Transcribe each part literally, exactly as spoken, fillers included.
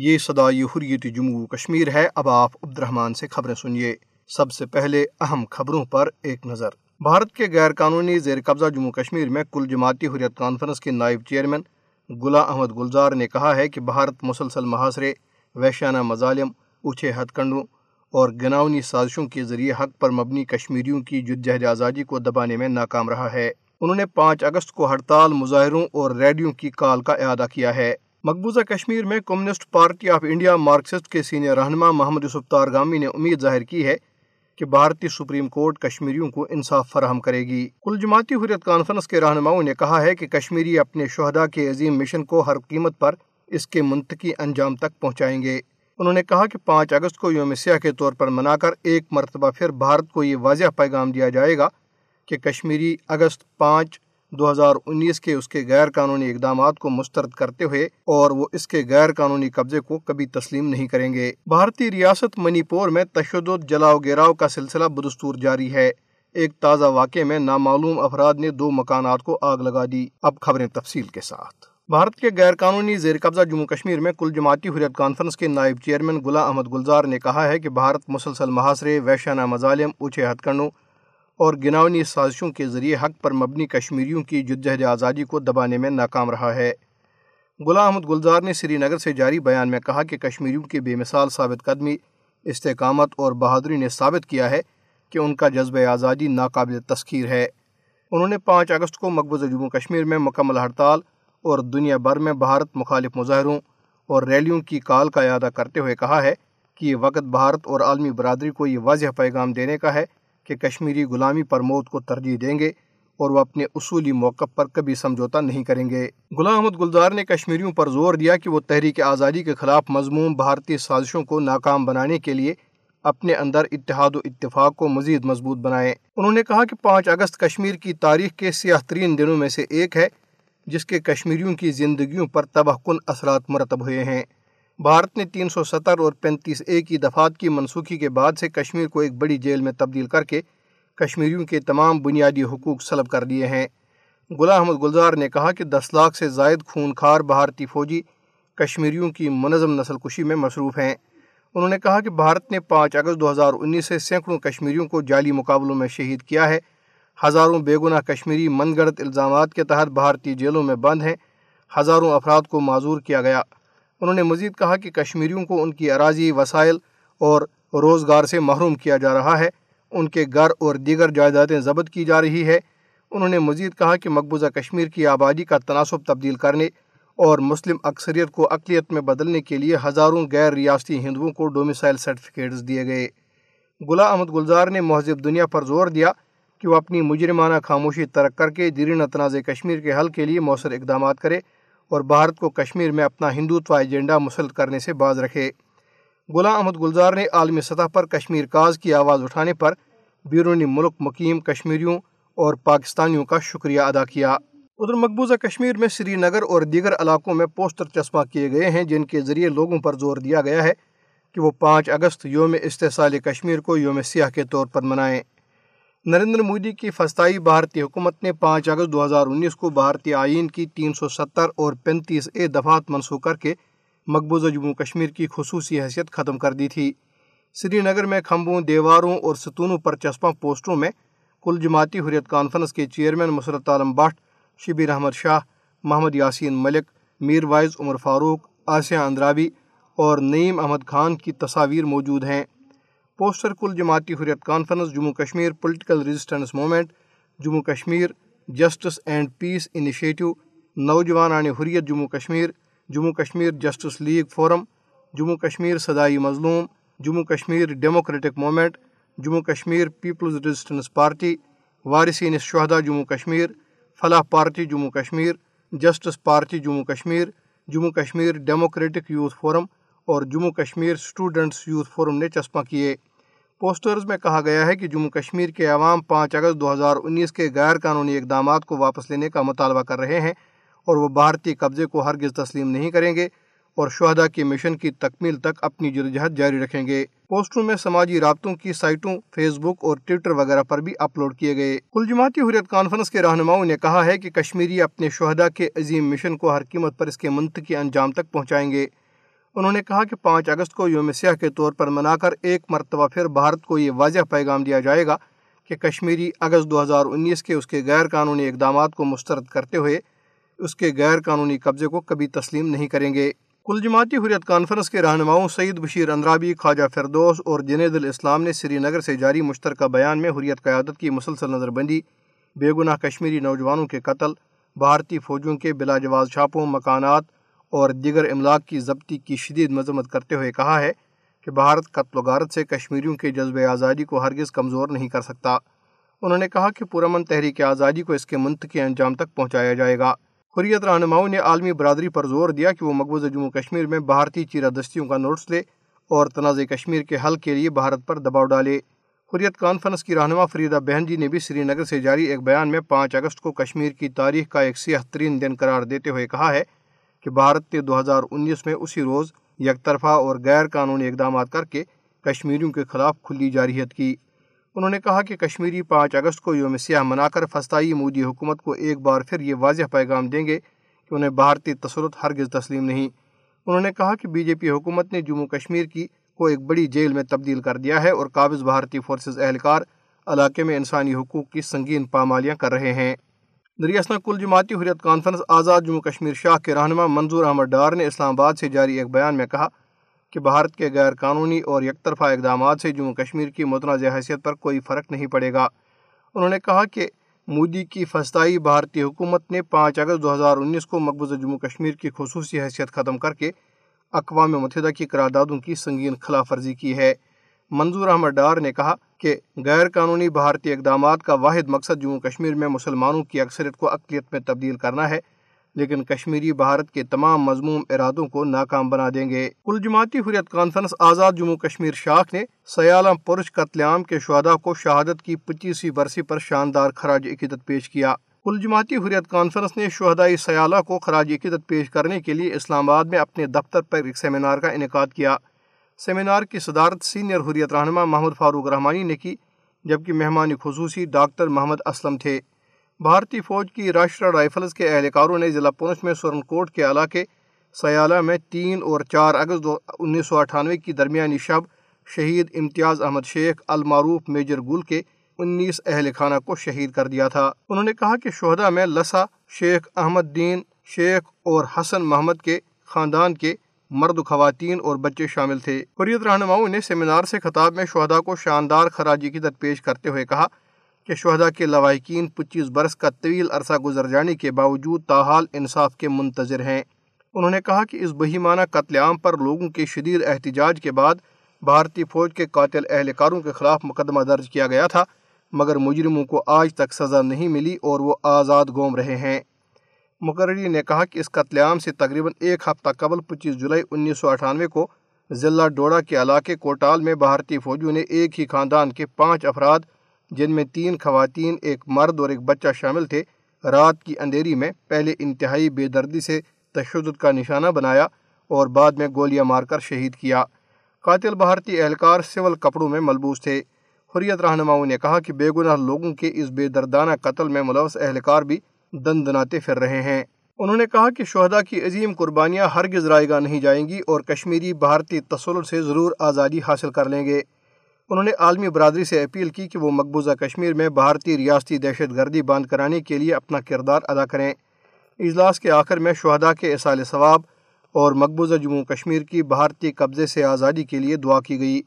یہ صدائے حریت جموں کشمیر ہے۔ اب آپ عبد الرحمن سے خبریں سنیے۔ سب سے پہلے اہم خبروں پر ایک نظر۔ بھارت کے غیر قانونی زیر قبضہ جموں کشمیر میں کل جماعتی حریت کانفرنس کے نائب چیئرمین غلام احمد گلزار نے کہا ہے کہ بھارت مسلسل محاصرے، وحشیانہ مظالم، اونچے ہتھ کنڈوں اور گناونی سازشوں کے ذریعے حق پر مبنی کشمیریوں کی جدوجہد آزادی کو دبانے میں ناکام رہا ہے۔ انہوں نے پانچ اگست کو ہڑتال، مظاہروں اور ریلیوں کی کال کا اعادہ کیا ہے۔ مقبوضہ کشمیر میں communist party of India Marxist کے سینئر رہنما محمد یوسف تارگامی نے امید ظاہر کی ہے کہ بھارتی سپریم کورٹ کشمیریوں کو انصاف فراہم کرے گی۔ کل جماعتی حریت کانفرنس کے رہنماؤں نے کہا ہے کہ کشمیری اپنے شہداء کے عظیم مشن کو ہر قیمت پر اس کے منطقی انجام تک پہنچائیں گے۔ انہوں نے کہا کہ پانچ اگست کو یوم سیاہ کے طور پر منا کر ایک مرتبہ پھر بھارت کو یہ واضح پیغام دیا جائے گا کہ کشمیری اگست پانچ دو ہزار انیس کے اس کے غیر قانونی اقدامات کو مسترد کرتے ہوئے اور وہ اس کے غیر قانونی قبضے کو کبھی تسلیم نہیں کریں گے۔ بھارتی ریاست منی پور میں تشدد، جلاؤ گراؤ کا سلسلہ بدستور جاری ہے۔ ایک تازہ واقعے میں نامعلوم افراد نے دو مکانات کو آگ لگا دی۔ اب خبریں تفصیل کے ساتھ۔ بھارت کے غیر قانونی زیر قبضہ جموں کشمیر میں کل جماعتی حریت کانفرنس کے نائب چیئرمین غلام احمد گلزار نے کہا ہے کہ بھارت مسلسل محاصرے، وحشیانہ مظالم، اونچے ہتھ کنڈوں اور گناونی سازشوں کے ذریعے حق پر مبنی کشمیریوں کی جدوجہد آزادی کو دبانے میں ناکام رہا ہے۔ غلام احمد گلزار نے سری نگر سے جاری بیان میں کہا کہ کشمیریوں کی بے مثال ثابت قدمی، استقامت اور بہادری نے ثابت کیا ہے کہ ان کا جذبہ آزادی ناقابل تسخیر ہے۔ انہوں نے پانچ اگست کو مقبوضہ جموں کشمیر میں مکمل ہڑتال اور دنیا بھر میں بھارت مخالف مظاہروں اور ریلیوں کی کال کا اعادہ کرتے ہوئے کہا ہے کہ یہ وقت بھارت اور عالمی برادری کو یہ واضح پیغام دینے کا ہے کہ کشمیری غلامی پر موت کو ترجیح دیں گے اور وہ اپنے اصولی موقع پر کبھی سمجھوتا نہیں کریں گے۔ غلام احمد گلزار نے کشمیریوں پر زور دیا کہ وہ تحریک آزادی کے خلاف مضموم بھارتی سازشوں کو ناکام بنانے کے لیے اپنے اندر اتحاد و اتفاق کو مزید مضبوط بنائیں۔ انہوں نے کہا کہ پانچ اگست کشمیر کی تاریخ کے سیاہ ترین دنوں میں سے ایک ہے جس کے کشمیریوں کی زندگیوں پر تباہ کن اثرات مرتب ہوئے ہیں۔ بھارت نے تین سو ستر اور پینتیس اے کی دفعات کی منسوخی کے بعد سے کشمیر کو ایک بڑی جیل میں تبدیل کر کے کشمیریوں کے تمام بنیادی حقوق سلب کر دیے ہیں۔ غلام احمد گلزار نے کہا کہ دس لاکھ سے زائد خونخوار بھارتی فوجی کشمیریوں کی منظم نسل کشی میں مصروف ہیں۔ انہوں نے کہا کہ بھارت نے پانچ اگست دو ہزار انیس سے سینکڑوں کشمیریوں کو جعلی مقابلوں میں شہید کیا ہے۔ ہزاروں بے گناہ کشمیری من گھڑت الزامات کے تحت بھارتی جیلوں میں بند ہیں۔ ہزاروں افراد کو معذور کیا گیا۔ انہوں نے مزید کہا کہ کشمیریوں کو ان کی اراضی، وسائل اور روزگار سے محروم کیا جا رہا ہے، ان کے گھر اور دیگر جائیدادیں ضبط کی جا رہی ہے۔ انہوں نے مزید کہا کہ مقبوضہ کشمیر کی آبادی کا تناسب تبدیل کرنے اور مسلم اکثریت کو اقلیت میں بدلنے کے لیے ہزاروں غیر ریاستی ہندوؤں کو ڈومیسائل سرٹیفکیٹس دیے گئے۔ غلام احمد گلزار نے مہذب دنیا پر زور دیا کہ وہ اپنی مجرمانہ خاموشی ترک کر کے دیرینہ تنازع کشمیر کے حل کے لیے مؤثر اقدامات کرے اور بھارت کو کشمیر میں اپنا ہندوتوا ایجنڈا مسلط کرنے سے باز رکھے۔ غلام احمد گلزار نے عالمی سطح پر کشمیر کاز کی آواز اٹھانے پر بیرونی ملک مقیم کشمیریوں اور پاکستانیوں کا شکریہ ادا کیا۔ ادھر مقبوضہ کشمیر میں سری نگر اور دیگر علاقوں میں پوسٹر چسپاں کیے گئے ہیں جن کے ذریعے لوگوں پر زور دیا گیا ہے کہ وہ پانچ اگست یوم استحصال کشمیر کو یوم سیاہ کے طور پر منائیں۔ نریندر مودی کی فسطائی بھارتی حکومت نے پانچ اگست دو ہزار انیس کو بھارتی آئین کی تین سو ستر اور پینتیس اے دفعات منسوخ کر کے مقبوضہ جموں کشمیر کی خصوصی حیثیت ختم کر دی تھی۔ سری نگر میں کھمبوں، دیواروں اور ستونوں پر چسپاں پوسٹروں میں کل جماعتی حریت کانفرنس کے چیئرمین مسرت عالم بٹ، شبیر احمد شاہ، محمد یاسین ملک، میروائز عمر فاروق، آسیہ اندرابی اور نعیم احمد خان کی تصاویر موجود ہیں۔ پوسٹر کل جماعتی Hurriyat conference, Jammu Kashmir political resistance movement, Jammu Kashmir justice and peace initiative, نوجوانان Hurriyat Jammu Kashmir, Jammu Kashmir justice league forum, Jammu Kashmir صدائے مظلوم، Jammu Kashmir democratic movement, Jammu Kashmir Peoples resistance party, وارثین شہدا جموں کشمیر، فلاح party Jammu Kashmir, justice party Jammu Kashmir, Jammu Kashmir democratic youth forum اور Jammu Kashmir students youth forum نے چسپاں کیے۔ پوسٹرز میں کہا گیا ہے کہ جموں کشمیر کے عوام پانچ اگست دو ہزار انیس کے غیر قانونی اقدامات کو واپس لینے کا مطالبہ کر رہے ہیں اور وہ بھارتی قبضے کو ہرگز تسلیم نہیں کریں گے اور شہداء کے مشن کی تکمیل تک اپنی جدوجہد جاری رکھیں گے۔ پوسٹروں میں سماجی رابطوں کی سائٹوں، فیس بک اور ٹویٹر وغیرہ پر بھی اپلوڈ کیے گئے۔ کل جماعتی حریت کانفرنس کے رہنماؤں نے کہا ہے کہ کشمیری اپنے شہداء کے عظیم مشن کو ہر قیمت پر اس کے منطقی انجام تک پہنچائیں گے۔ انہوں نے کہا کہ پانچ اگست کو یوم سیاہ کے طور پر منا کر ایک مرتبہ پھر بھارت کو یہ واضح پیغام دیا جائے گا کہ کشمیری اگست دو ہزار انیس کے اس کے غیر قانونی اقدامات کو مسترد کرتے ہوئے اس کے غیر قانونی قبضے کو کبھی تسلیم نہیں کریں گے۔ کل جماعتی حریت کانفرنس کے رہنماؤں سید بشیر اندرابی، خواجہ فردوس اور جنید-ul-اسلام نے سری نگر سے جاری مشترکہ بیان میں حریت قیادت کی مسلسل نظر بندی، بے گناہ کشمیری نوجوانوں کے قتل، بھارتی فوجوں کے بلا جواز چھاپوں، مکانات اور دیگر املاک کی ضبطی کی شدید مذمت کرتے ہوئے کہا ہے کہ بھارت قتل و غارت سے کشمیریوں کے جذبِ آزادی کو ہرگز کمزور نہیں کر سکتا۔ انہوں نے کہا کہ پرامن تحریک آزادی کو اس کے منطقی انجام تک پہنچایا جائے گا۔ حریت رہنماؤں نے عالمی برادری پر زور دیا کہ وہ مقبوضہ جموں کشمیر میں بھارتی چیرہ دستیوں کا نوٹس لے اور تنازع کشمیر کے حل کے لیے بھارت پر دباؤ ڈالے۔ حریت کانفرنس کی رہنما فریدہ بہن جی نے بھی سری نگر سے جاری ایک بیان میں پانچ اگست کو کشمیر کی تاریخ کا ایک سیاہ ترین دن قرار دیتے ہوئے کہا ہے کہ بھارت نے دو ہزار انیس میں اسی روز یک طرفہ اور غیر قانونی اقدامات کر کے کشمیریوں کے خلاف کھلی جارحیت کی۔ انہوں نے کہا کہ کشمیری پانچ اگست کو یوم سیاہ منا کر فسطائی مودی حکومت کو ایک بار پھر یہ واضح پیغام دیں گے کہ انہیں بھارتی تسلط ہرگز تسلیم نہیں۔ انہوں نے کہا کہ بی جے پی حکومت نے جموں کشمیر کی کو ایک بڑی جیل میں تبدیل کر دیا ہے اور قابض بھارتی فورسز اہلکار علاقے میں انسانی حقوق کی سنگین پامالیاں کر رہے ہیں۔ دریاسنا کل جماعتی حریت کانفرنس آزاد جموں کشمیر شاہ کے رہنما منظور احمد ڈار نے اسلام آباد سے جاری ایک بیان میں کہا کہ بھارت کے غیر قانونی اور یک طرفہ اقدامات سے جموں کشمیر کی متنازع حیثیت پر کوئی فرق نہیں پڑے گا۔ انہوں نے کہا کہ مودی کی فسطائی بھارتی حکومت نے پانچ اگست دو ہزار انیس کو مقبوضہ جموں کشمیر کی خصوصی حیثیت ختم کر کے اقوام متحدہ کی قراردادوں کی سنگین خلاف ورزی کی ہے۔ منظور احمد ڈار نے کہا کہ غیر قانونی بھارتی اقدامات کا واحد مقصد جموں کشمیر میں مسلمانوں کی اکثریت کو اقلیت میں تبدیل کرنا ہے، لیکن کشمیری بھارت کے تمام مذموم ارادوں کو ناکام بنا دیں گے۔ کل جماعتی حریت کانفرنس آزاد جموں کشمیر شاخ نے سیالم پرچ قتل عام کے شہداء کو شہادت کی پچیسویں برسی پر شاندار خراج عقیدت پیش کیا۔ کل جماعتی حریت کانفرنس نے شہداء سیالہ کو خراج عقیدت پیش کرنے کے لیے اسلام آباد میں اپنے دفتر پر ایک سیمینار کا انعقاد کیا۔ سیمینار کی صدارت سینئر حریت رہنما محمد فاروق رحمانی نے کی، جبکہ مہمان خصوصی ڈاکٹر محمد اسلم تھے۔ بھارتی فوج کی راشٹریہ رائفلز کے اہلکاروں نے ضلع پونچھ میں سورن کوٹ کے علاقے سیالہ میں تین اور چار اگست انیس سو اٹھانوے کی درمیانی شب شہید امتیاز احمد شیخ المعروف میجر گل کے انیس اہل خانہ کو شہید کر دیا تھا۔ انہوں نے کہا کہ شہداء میں لسا شیخ، احمد دین شیخ اور حسن محمد کے خاندان کے مرد، خواتین اور بچے شامل تھے۔ حریت رہنماؤں نے سیمینار سے خطاب میں شہداء کو شاندار خراج عقیدت پیش کرتے ہوئے کہا کہ شہداء کے لواحقین پچیس برس کا طویل عرصہ گزر جانے کے باوجود تاحال انصاف کے منتظر ہیں۔ انہوں نے کہا کہ اس بہیمانہ قتل عام پر لوگوں کے شدید احتجاج کے بعد بھارتی فوج کے قاتل اہلکاروں کے خلاف مقدمہ درج کیا گیا تھا، مگر مجرموں کو آج تک سزا نہیں ملی اور وہ آزاد گھوم رہے ہیں۔ مقرری نے کہا کہ اس قتل عام سے تقریباً ایک ہفتہ قبل پچیس جولائی انیس سو اٹھانوے کو ضلع ڈوڑا کے علاقے کوٹال میں بھارتی فوجیوں نے ایک ہی خاندان کے پانچ افراد، جن میں تین خواتین، ایک مرد اور ایک بچہ شامل تھے، رات کی اندھیری میں پہلے انتہائی بے دردی سے تشدد کا نشانہ بنایا اور بعد میں گولیاں مار کر شہید کیا۔ قاتل بھارتی اہلکار سول کپڑوں میں ملبوس تھے۔ حریت رہنماؤں نے کہا کہ بے گناہ لوگوں کے اس بے دردانہ قتل میں ملوث اہلکار بھی دندناتے پھر رہے ہیں۔ انہوں نے کہا کہ شہداء کی عظیم قربانیاں ہرگز رائے گاہ نہیں جائیں گی اور کشمیری بھارتی تسلط سے ضرور آزادی حاصل کر لیں گے۔ انہوں نے عالمی برادری سے اپیل کی کہ وہ مقبوضہ کشمیر میں بھارتی ریاستی دہشت گردی بند کرانے کے لیے اپنا کردار ادا کریں۔ اجلاس کے آخر میں شہداء کے ایصال ثواب اور مقبوضہ جموں کشمیر کی بھارتی قبضے سے آزادی کے لیے دعا کی گئی۔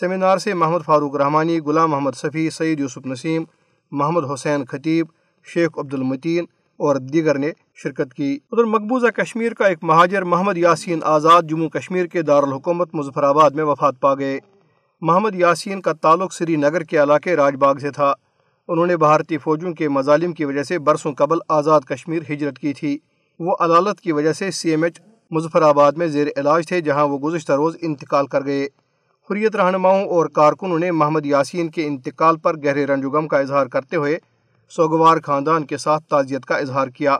سیمینار سے محمد فاروق رحمانی، غلام احمد صفی، سعید یوسف نسیم، محمد حسین خطیب، شیخ عبد المتین اور دیگر نے شرکت کی۔ ادھر مقبوضہ کشمیر کا ایک مہاجر محمد یاسین آزاد جموں کشمیر کے دارالحکومت مظفر آباد میں وفات پا گئے۔ محمد یاسین کا تعلق سری نگر کے علاقے راج باغ سے تھا۔ انہوں نے بھارتی فوجوں کے مظالم کی وجہ سے برسوں قبل آزاد کشمیر ہجرت کی تھی۔ وہ علالت کی وجہ سے سی ایم ایچ مظفر آباد میں زیر علاج تھے جہاں وہ گزشتہ روز انتقال کر گئے۔ حریت رہنماؤں اور کارکنوں نے محمد یاسین کے انتقال پر گہرے رنج و غم کا اظہار کرتے ہوئے سوگوار خاندان کے ساتھ تعزیت کا اظہار کیا۔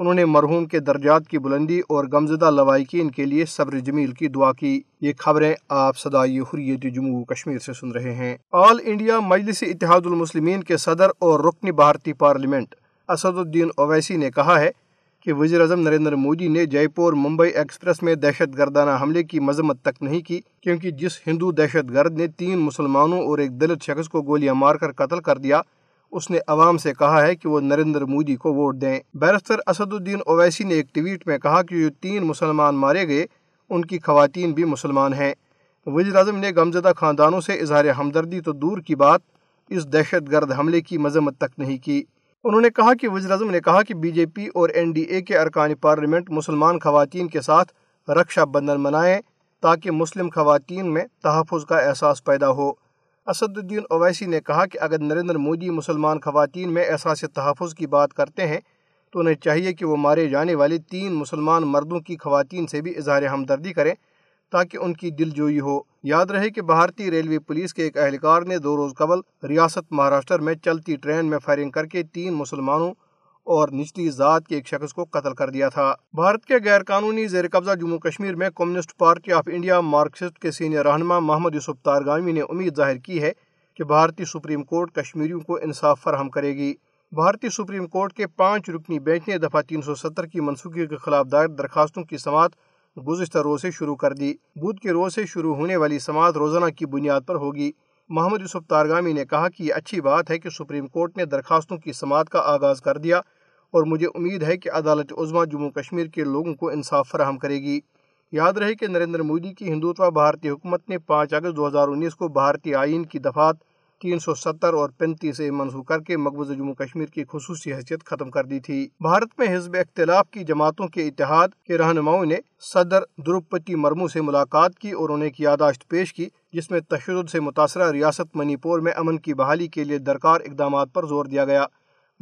انہوں نے مرحوم کے درجات کی بلندی اور غمزدہ لواحقین کے لیے صبر جمیل کی دعا کی۔ یہ خبریں آپ صدائے حریت جموں کشمیر سے سن رہے ہیں۔ آل انڈیا مجلس اتحاد المسلمین کے صدر اور رکن بھارتی پارلیمنٹ اسدالدین اویسی نے کہا ہے کہ وزیر اعظم نریندر مودی نے جے پور ممبئی ایکسپریس میں دہشت گردانہ حملے کی مذمت تک نہیں کی، کیونکہ جس ہندو دہشت گرد نے تین مسلمانوں اور ایک دلت شخص کو گولیاں مار کر قتل کر دیا، اس نے عوام سے کہا ہے کہ وہ نریندر مودی کو ووٹ دیں۔ بیرسٹر اسدالدین اویسی نے ایک ٹویٹ میں کہا کہ جو تین مسلمان مارے گئے ان کی خواتین بھی مسلمان ہیں۔ وزیر اعظم نے غمزدہ خاندانوں سے اظہار ہمدردی تو دور کی بات اس دہشت گرد حملے کی مذمت تک نہیں کی۔ انہوں نے کہا کہ وزیر اعظم نے کہا کہ بی جے پی اور این ڈی اے کے ارکان پارلیمنٹ مسلمان خواتین کے ساتھ رکشا بندھن منائیں تاکہ مسلم خواتین میں تحفظ کا احساس پیدا ہو۔ اسدالدین اویسی نے کہا کہ اگر نریندر مودی مسلمان خواتین میں احساس تحفظ کی بات کرتے ہیں تو انہیں چاہیے کہ وہ مارے جانے والے تین مسلمان مردوں کی خواتین سے بھی اظہار ہمدردی کریں تاکہ ان کی دل جوئی ہو۔ یاد رہے کہ بھارتی ریلوے پولیس کے ایک اہلکار نے دو روز قبل ریاست مہاراشٹر میں چلتی ٹرین میں فائرنگ کر کے تین مسلمانوں اور نچلی ذات کے ایک شخص کو قتل کر دیا تھا۔ بھارت کے غیر قانونی زیر قبضہ جموں کشمیر میں communist party of India Marxist کے سینئر رہنما محمد یوسف تارگامی نے امید ظاہر کی ہے کہ بھارتی سپریم کورٹ کشمیریوں کو انصاف فراہم کرے گی۔ بھارتی سپریم کورٹ کے پانچ رکنی بینچ نے دفعہ تین سو ستر کی منسوخی کے خلاف دائر درخواستوں کی سماعت گزشتہ روز سے شروع کر دی۔ بدھ کے روز سے شروع ہونے والی سماعت روزانہ کی بنیاد پر ہوگی۔ محمد یوسف تارگامی نے کہا کہ یہ اچھی بات ہے کہ سپریم کورٹ نے درخواستوں کی سماعت کا آغاز کر دیا اور مجھے امید ہے کہ عدالت عظمیٰ جموں کشمیر کے لوگوں کو انصاف فراہم کرے گی۔ یاد رہے کہ نریندر مودی کی ہندوتوا بھارتی حکومت نے پانچ اگست دو ہزار انیس کو بھارتی آئین کی دفعات تین سو ستر اور پینتیس اے منسوخ کر کے مقبوضہ جموں کشمیر کی خصوصی حیثیت ختم کر دی تھی۔ بھارت میں حزب اختلاف کی جماعتوں کے اتحاد کے رہنماؤں نے صدر دروپتی مرمو سے ملاقات کی اور انہیں کی یادداشت پیش کی جس میں تشدد سے متاثرہ ریاست منی پور میں امن کی بحالی کے لیے درکار اقدامات پر زور دیا گیا۔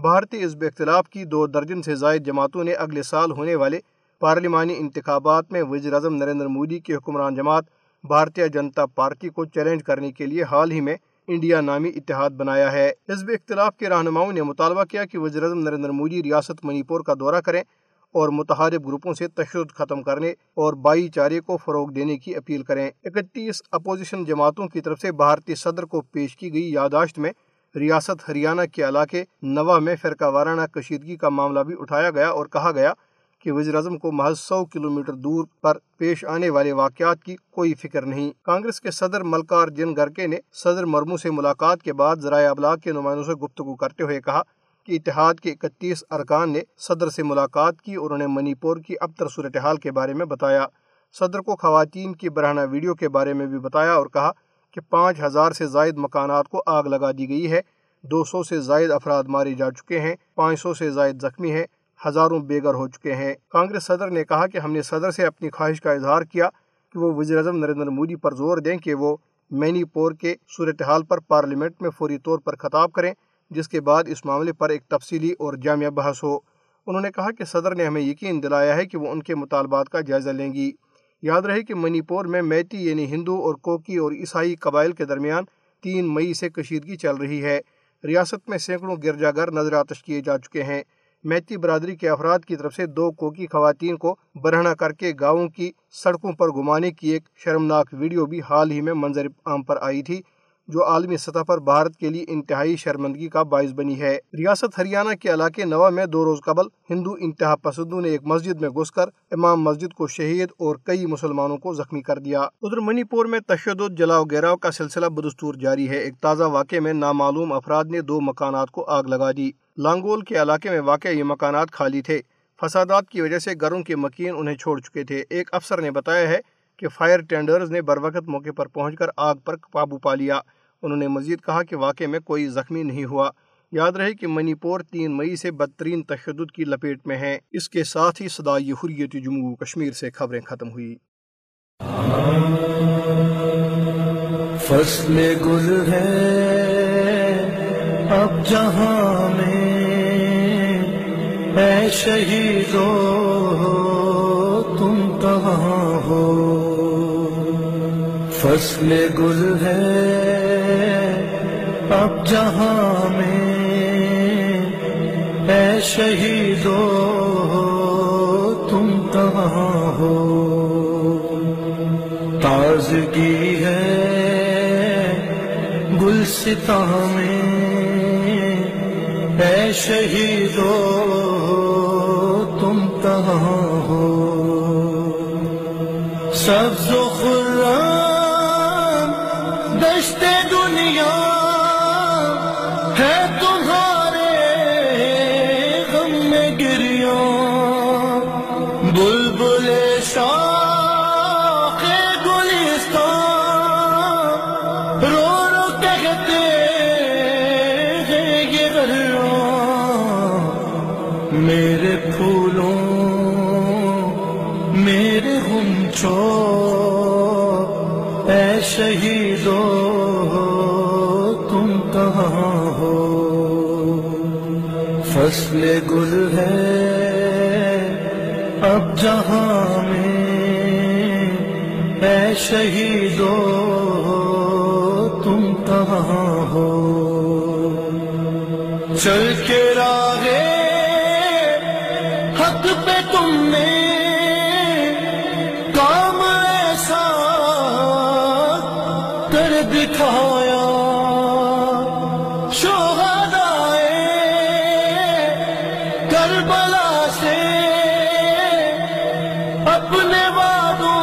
بھارتی حزب اختلاف کی دو درجن سے زائد جماعتوں نے اگلے سال ہونے والے پارلیمانی انتخابات میں وزیر اعظم نریندر مودی کی حکمران جماعت بھارتیہ جنتا پارٹی کو چیلنج کرنے کے لیے حال ہی میں انڈیا نامی اتحاد بنایا ہے۔ حزب اختلاف کے رہنماؤں نے مطالبہ کیا کہ وزیر اعظم نریندر مودی ریاست منی پور کا دورہ کریں اور متحارب گروپوں سے تشدد ختم کرنے اور بھائی چارے کو فروغ دینے کی اپیل کریں۔ اکتیس اپوزیشن جماعتوں کی طرف سے بھارتی صدر کو پیش کی گئی یادداشت میں ریاست ہریانہ کے علاقے نوا میں فرقہ وارانہ کشیدگی کا معاملہ بھی اٹھایا گیا اور کہا گیا کہ وزیر اعظم کو محض سو کلومیٹر دور پر پیش آنے والے واقعات کی کوئی فکر نہیں۔ کانگریس کے صدر ملکارجن خڑگے نے صدر مرمو سے ملاقات کے بعد ذرائع ابلاغ کے نمائندوں سے گفتگو کرتے ہوئے کہا کہ اتحاد کے اکتیس ارکان نے صدر سے ملاقات کی اور انہیں منی پور کی ابتر صورتحال کے بارے میں بتایا۔ صدر کو خواتین کی برہنہ ویڈیو کے بارے میں بھی بتایا اور کہا کہ پانچ ہزار سے زائد مکانات کو آگ لگا دی گئی ہے، دو سو سے زائد افراد مارے جا چکے ہیں، پانچ سو سے زائد زخمی ہیں، ہزاروں بے گھر ہو چکے ہیں۔ کانگریس صدر نے کہا کہ ہم نے صدر سے اپنی خواہش کا اظہار کیا کہ وہ وزیر اعظم نریندر مودی پر زور دیں کہ وہ منی پور کے صورتحال پر پارلیمنٹ میں فوری طور پر خطاب کریں جس کے بعد اس معاملے پر ایک تفصیلی اور جامع بحث ہو۔ انہوں نے کہا کہ صدر نے ہمیں یقین دلایا ہے کہ وہ ان کے مطالبات کا جائزہ لیں گی۔ یاد رہے کہ منی پور میں میتی یعنی ہندو اور کوکی اور عیسائی قبائل کے درمیان تین مئی سے کشیدگی چل رہی ہے۔ ریاست میں سینکڑوں گرجا گھر نظر آتش کیے جا چکے ہیں۔ میتی برادری کے افراد کی طرف سے دو کوکی خواتین کو برہنہ کر کے گاؤں کی سڑکوں پر گھمانے کی ایک شرمناک ویڈیو بھی حال ہی میں منظر عام پر آئی تھی جو عالمی سطح پر بھارت کے لیے انتہائی شرمندگی کا باعث بنی ہے۔ ریاست ہریانہ کے علاقے نوا میں دو روز قبل ہندو انتہا پسندوں نے ایک مسجد میں گھس کر امام مسجد کو شہید اور کئی مسلمانوں کو زخمی کر دیا۔ ادھر منی پور میں تشدد، جلاؤ گھیراؤ کا سلسلہ بدستور جاری ہے۔ ایک تازہ واقعے میں نامعلوم افراد نے دو مکانات کو آگ لگا دی۔ لانگول کے علاقے میں واقع یہ مکانات خالی تھے، فسادات کی وجہ سے گھروں کے مکین انہیں چھوڑ چکے تھے۔ ایک افسر نے بتایا ہے کہ فائر ٹینڈرز نے بروقت موقع پر پہنچ کر آگ پر قابو پا لیا۔ انہوں نے مزید کہا کہ واقعے میں کوئی زخمی نہیں ہوا۔ یاد رہے کہ منی پور تین مئی سے بدترین تشدد کی لپیٹ میں ہے۔ اس کے ساتھ ہی صدائے حریت جموں کشمیر سے خبریں ختم ہوئی۔ فصل گل ہے اب جہاں میں، اے شہیدو تم فصل گل ہے اب جہاں میں، اے شہیدو تم کہاں ہو؟ تازگی ہے گلستاں میں، اے شہیدو تم کہاں ہو؟ سبز و خرم دشت دنیا ہے تمہارے غم میں گریاں، بلبل شاخ گلستان رو رو کہتے ہیں یہ غریاں، میرے پھولوں میرے غنچوں، اے شہیدو تم کہاں ہو؟ فصل گل ہے اب جہاں میں، اے شہیدو تم کہاں ہو؟ چل کے راہ حق پہ تم نے دکھایا، شہدائے کربلا سے اپنے وعدوں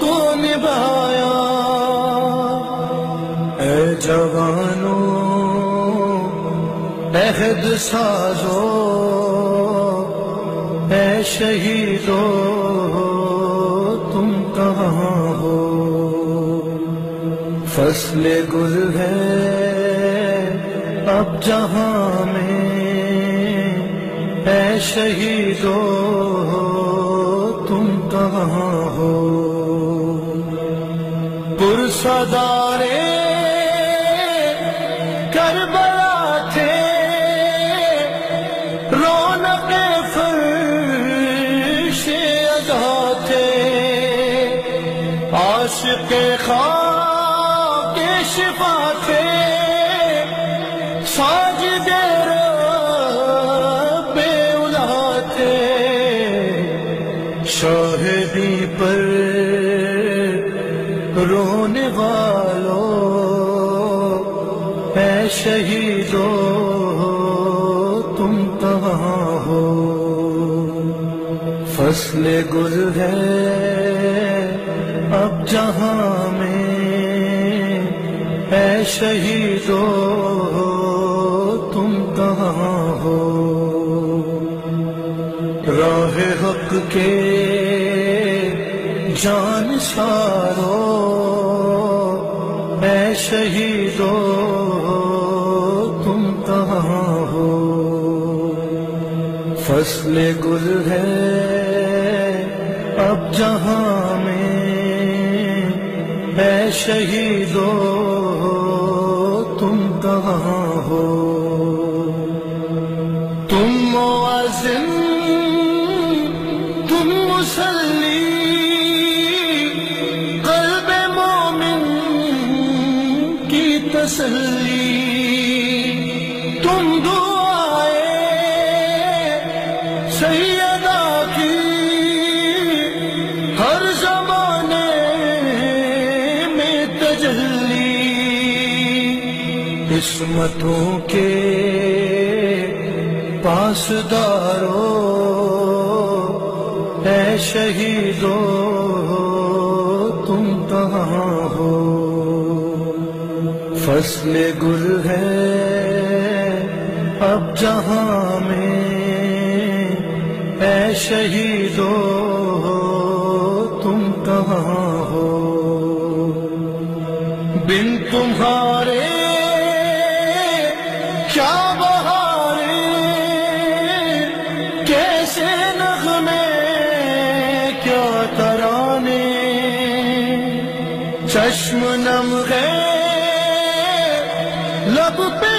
کو نبھایا، اے جوانوں عہد سازو، اے شہیدو تم کہاں ہو؟ فصل گل ہے اب جہاں میں، اے شہیدو تم کہاں ہو؟ پرسدارے کربلا تھے رونق فرش اضحیٰ تھے، عاشق خاک شفا تھے، ساجد رب علا تھے، شاہدی پر رونے والوں، اے شہیدو تم کہاں ہو؟ فصل گل ہے اب جہاں میں، اے شہیدو تم کہاں ہو؟ راہ حق کے جان سارو، اے شہیدو تم کہاں ہو؟ فصل گل ہے اب جہاں میں، اے شہیدو تم کہاں ہو؟ تم مؤذن تم مصلی، قلب مومن کی تسلی، تم دعائے سیدہ کی ہر زمانے میں تجلی، قسمتوں کے پاسدارو، اے شہیدو تم کہاں ہو؟ فصل گل ہے اب جہاں میں، اے شہیدو تم کہاں ہو؟ بن تمہارے چشم نم ہے لب پہ